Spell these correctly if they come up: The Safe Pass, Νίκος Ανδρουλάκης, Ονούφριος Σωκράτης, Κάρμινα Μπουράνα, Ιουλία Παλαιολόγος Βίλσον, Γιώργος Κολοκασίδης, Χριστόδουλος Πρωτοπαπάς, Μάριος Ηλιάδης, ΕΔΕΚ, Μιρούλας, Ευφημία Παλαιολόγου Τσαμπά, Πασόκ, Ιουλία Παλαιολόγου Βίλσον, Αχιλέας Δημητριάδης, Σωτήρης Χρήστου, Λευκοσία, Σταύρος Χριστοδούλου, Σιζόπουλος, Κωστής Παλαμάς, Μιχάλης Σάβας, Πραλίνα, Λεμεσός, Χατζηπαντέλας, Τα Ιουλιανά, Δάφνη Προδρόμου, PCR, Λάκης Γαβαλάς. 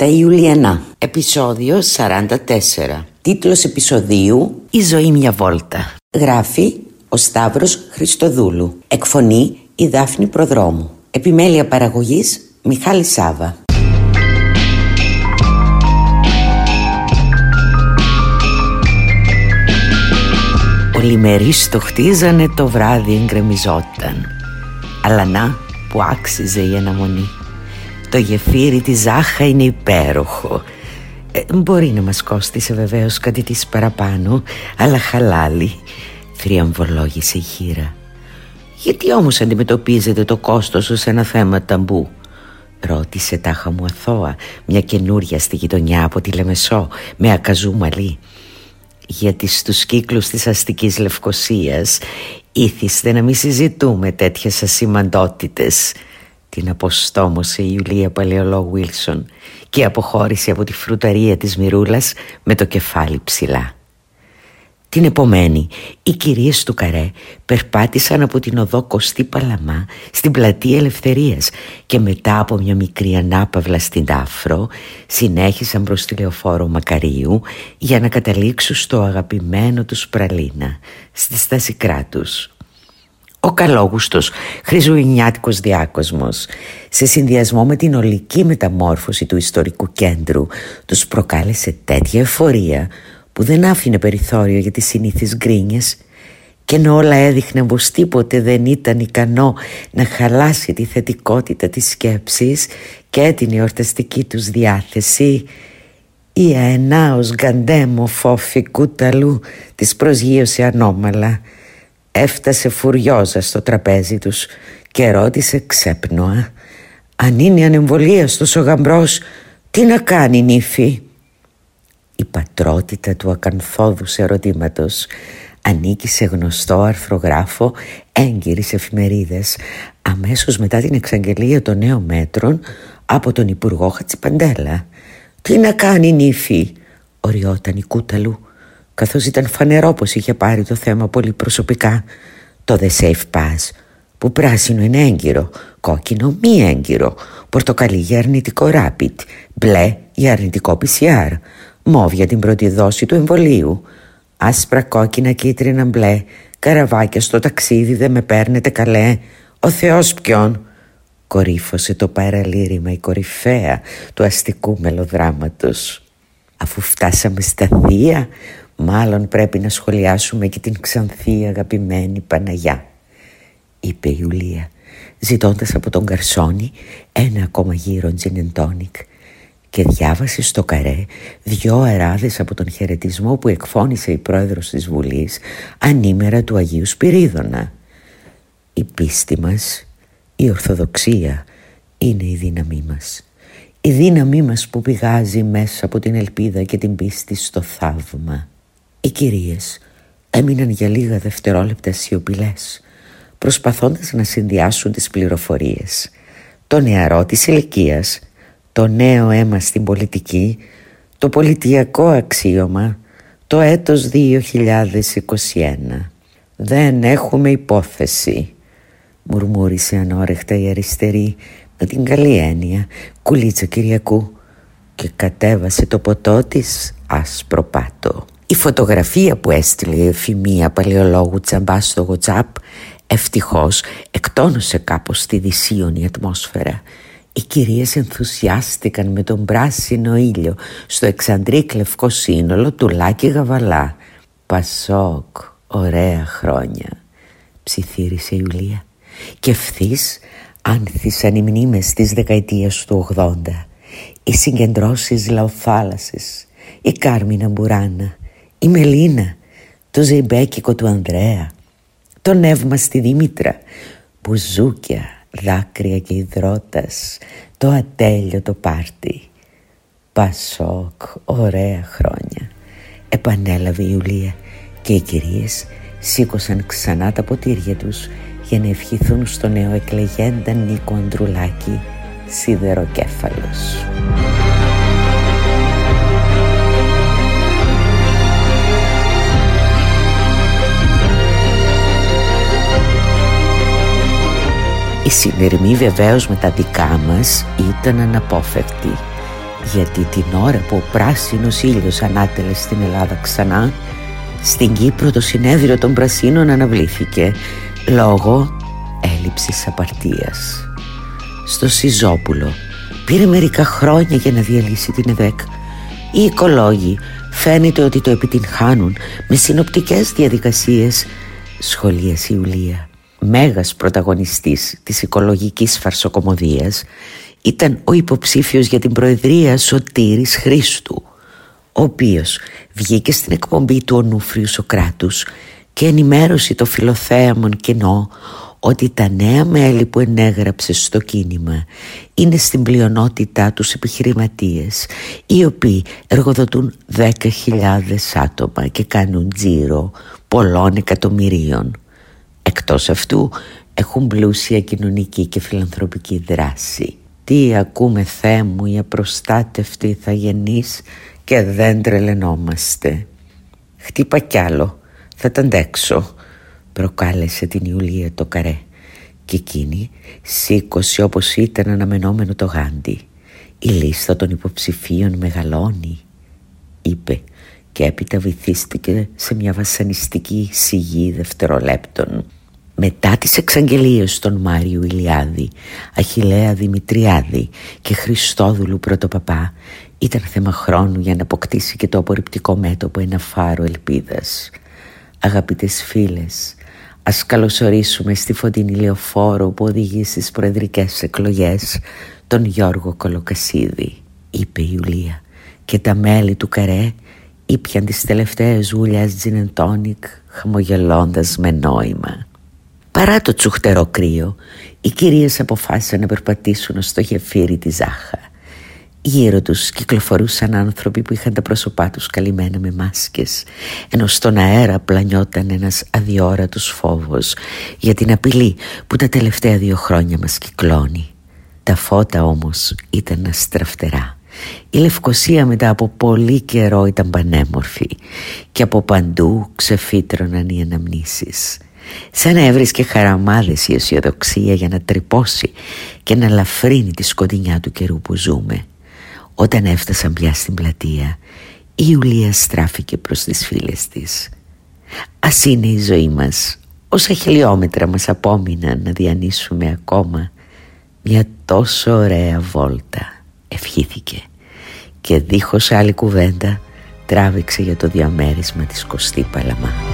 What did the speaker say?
Τα Ιουλιανά, επεισόδιο 44. Τίτλος επεισοδίου «Η ζωή μια βόλτα». Γράφει ο Σταύρος Χριστοδούλου. Εκφωνεί η Δάφνη Προδρόμου. Επιμέλεια παραγωγής Μιχάλη Σάβα. Ολημερείς το χτίζανε, το βράδυ εγκρεμιζόταν. Αλλά να που άξιζε η αναμονή. Το γεφύρι της Ζάχα είναι υπέροχο. Μπορεί να μας κόστισε βεβαίως κάτι της παραπάνω, αλλά χαλάλι, θριαμβολόγησε η χήρα. Γιατί όμως αντιμετωπίζετε το κόστος ως ένα θέμα ταμπού, ρώτησε τάχα μου αθώα μια καινούρια στη γειτονιά από τη Λεμεσό με ακαζού μαλλί. Γιατί στους κύκλους της αστικής Λευκοσίας ήθιστε να μην συζητούμε τέτοιες ασημαντότητες. Την αποστόμωσε η Ιουλία Παλαιολόγου Βίλσον και αποχώρησε από τη φρουταρία της Μιρούλας με το κεφάλι ψηλά. Την επομένη, οι κυρίες του Καρέ περπάτησαν από την οδό Κωστή Παλαμά στην πλατεία Ελευθερίας και μετά από μια μικρή ανάπαυλα στην Τάφρο συνέχισαν προς τη Λεωφόρο Μακαρίου για να καταλήξουν στο αγαπημένο τους Πραλίνα, στη στάση Κράτους. Ο καλόγουστος χρυζουνιάτικος διάκοσμος, σε συνδυασμό με την ολική μεταμόρφωση του ιστορικού κέντρου, τους προκάλεσε τέτοια εφορία που δεν άφηνε περιθώριο για τις συνήθεις γκρίνιες, και ενώ όλα έδειχναν πως τίποτε δεν ήταν ικανό να χαλάσει τη θετικότητα της σκέψης και την εορταστική τους διάθεση, η αενάος γκαντέμο φόφικου ταλού της προσγείωσε ανώμαλα. Έφτασε φουριόζα στο τραπέζι τους και ρώτησε ξέπνοα: «Αν είναι ανεμβολίαστος ο γαμπρός, τι να κάνει νύφη?» Η πατρότητα του ακανθόδους ερωτήματος ανήκει σε γνωστό αρθρογράφο έγκυρης εφημερίδες, αμέσως μετά την εξαγγελία των νέων μέτρων από τον υπουργό Χατζηπαντέλα. «Τι να κάνει νύφη?» οριόταν η Κούταλου, καθώς ήταν φανερό πως είχε πάρει το θέμα πολύ προσωπικά. Το The Safe Pass, που πράσινο είναι έγκυρο, κόκκινο μη έγκυρο, πορτοκαλί για αρνητικό rapid, μπλε για αρνητικό PCR, μόβ για την πρώτη δόση του εμβολίου, άσπρα, κόκκινα, κίτρινα, μπλε, καραβάκια στο ταξίδι, δεν με παίρνετε καλέ, ο Θεός ποιον. Κορύφωσε το παραλήρημα η κορυφαία του αστικού μελοδράματος. Αφού φτάσαμε στα θεία, μάλλον πρέπει να σχολιάσουμε και την ξανθή αγαπημένη Παναγιά, είπε η Ιουλία, ζητώντας από τον Καρσόνι ένα ακόμα γύρο τζινεντόνικ, και διάβασε στο Καρέ δυο αράδες από τον χαιρετισμό που εκφώνησε η πρόεδρος της Βουλής ανήμερα του Αγίου Σπυρίδωνα. Η πίστη μας, η Ορθοδοξία, είναι η δύναμή μας. Η δύναμή μας που πηγάζει μέσα από την ελπίδα και την πίστη στο θαύμα. Οι κυρίες έμειναν για λίγα δευτερόλεπτα σιωπηλές, προσπαθώντας να συνδυάσουν τις πληροφορίες. Το νεαρό της ηλικίας, το νέο αίμα στην πολιτική, το πολιτιακό αξίωμα, το έτος 2021. «Δεν έχουμε υπόθεση», μουρμούρισε ανόρεχτα η αριστερή, με την καλή έννοια, κουλίτσα Κυριακού, και κατέβασε το ποτό της άσπρο πάτο. Η φωτογραφία που έστειλε η Ευφημία Παλαιολόγου Τσαμπά στο WhatsApp ευτυχώς εκτόνωσε κάπως τη δυσίωνη ατμόσφαιρα. Οι κυρίες ενθουσιάστηκαν με τον πράσινο ήλιο στο εξαντρίκ λευκό σύνολο του Λάκη Γαβαλά. «Πασόκ, ωραία χρόνια», ψιθύρισε η Ιουλία, και ευθύς άνθησαν οι μνήμες της δεκαετίας του 80, οι συγκεντρώσεις Λαοθάλασσης, η Κάρμινα Μπουράνα, η Μελίνα, το ζεϊμπέκικο του Ανδρέα, το νεύμα στη Δήμητρα, μπουζούκια, δάκρυα και υδρότας, το ατέλειο το πάρτι. «Πασόκ, ωραία χρόνια», επανέλαβε η Ιουλία, και οι κυρίες σήκωσαν ξανά τα ποτήρια τους για να ευχηθούν στο νεοεκλεγέντα Νίκο Ανδρουλάκη, σιδεροκέφαλος. Η συνειρμή βεβαίως με τα δικά μας ήταν αναπόφευκτη. γιατί την ώρα που ο πράσινος ήλιος ανάτελε στην Ελλάδα ξανά, στην Κύπρο το συνέδριο των Πρασίνων αναβλήθηκε λόγω έλλειψης απαρτίας. Στο Σιζόπουλο πήρε μερικά χρόνια για να διαλύσει την ΕΔΕΚ. Οι οικολόγοι φαίνεται ότι το επιτυγχάνουν με συνοπτικές διαδικασίες, σχολίασε η Ιουλία. Μέγας πρωταγωνιστής της οικολογικής φαρσοκομωδίας ήταν ο υποψήφιος για την Προεδρία Σωτήρης Χρήστου, ο οποίος βγήκε στην εκπομπή του Ονούφριου Σωκράτους και ενημέρωσε το φιλοθέαμον κοινό ότι τα νέα μέλη που ενέγραψε στο κίνημα είναι στην πλειονότητά τους επιχειρηματίες, οι οποίοι εργοδοτούν 10.000 άτομα και κάνουν τζίρο πολλών εκατομμυρίων. Εκτός αυτού έχουν πλούσια κοινωνική και φιλανθρωπική δράση. Τι ακούμε, Θεέ μου, οι απροστάτευτοι θα γεννείς και δεν τρελαινόμαστε. Χτύπα κι άλλο, θα τα αντέξω, προκάλεσε την Ιουλία το καρέ, και εκείνη σήκωσε όπως ήταν αναμενόμενο το γάντι. Η λίστα των υποψηφίων μεγαλώνει, είπε, και έπειτα βυθίστηκε σε μια βασανιστική σιγή δευτερολέπτων. Μετά τις εξαγγελίες των Μάριου Ηλιάδη, Αχιλέα Δημητριάδη και Χριστόδουλου Πρωτοπαπά, ήταν θέμα χρόνου για να αποκτήσει και το απορριπτικό μέτωπο ένα φάρο ελπίδας. Αγαπητές φίλες, ας καλωσορίσουμε στη φωτεινή λεωφόρο που οδηγεί στις προεδρικές εκλογές τον Γιώργο Κολοκασίδη, είπε η Ιουλία, και τα μέλη του καρέ ήπιαν τις τελευταίες γουλιάς τζινεντόνικ, χαμογελώντας με νόημα. Παρά το τσουχτερό κρύο, οι κυρίες αποφάσισαν να περπατήσουν στο γεφύρι τη Ζάχα. Γύρω τους κυκλοφορούσαν άνθρωποι που είχαν τα πρόσωπά τους καλυμμένα με μάσκες, ενώ στον αέρα πλανιόταν ένας αδιόρατος φόβος για την απειλή που τα τελευταία 2 χρόνια μας κυκλώνει. Τα φώτα όμως ήταν αστραφτερά. Η Λευκοσία μετά από πολύ καιρό ήταν πανέμορφη και από παντού ξεφύτρωναν οι αναμνήσεις. Σαν να έβρισκε χαραμάδες η αισιοδοξία για να τρυπώσει και να λαφρύνει τη σκοτεινιά του καιρού που ζούμε. Όταν έφτασαν πια στην πλατεία, η Ιουλία στράφηκε προς τις φίλες της. Ας είναι η ζωή μας, όσα χιλιόμετρα μας απόμειναν να διανύσουμε ακόμα, μια τόσο ωραία βόλτα, ευχήθηκε, και δίχως άλλη κουβέντα τράβηξε για το διαμέρισμα της Κωστή Παλαμά.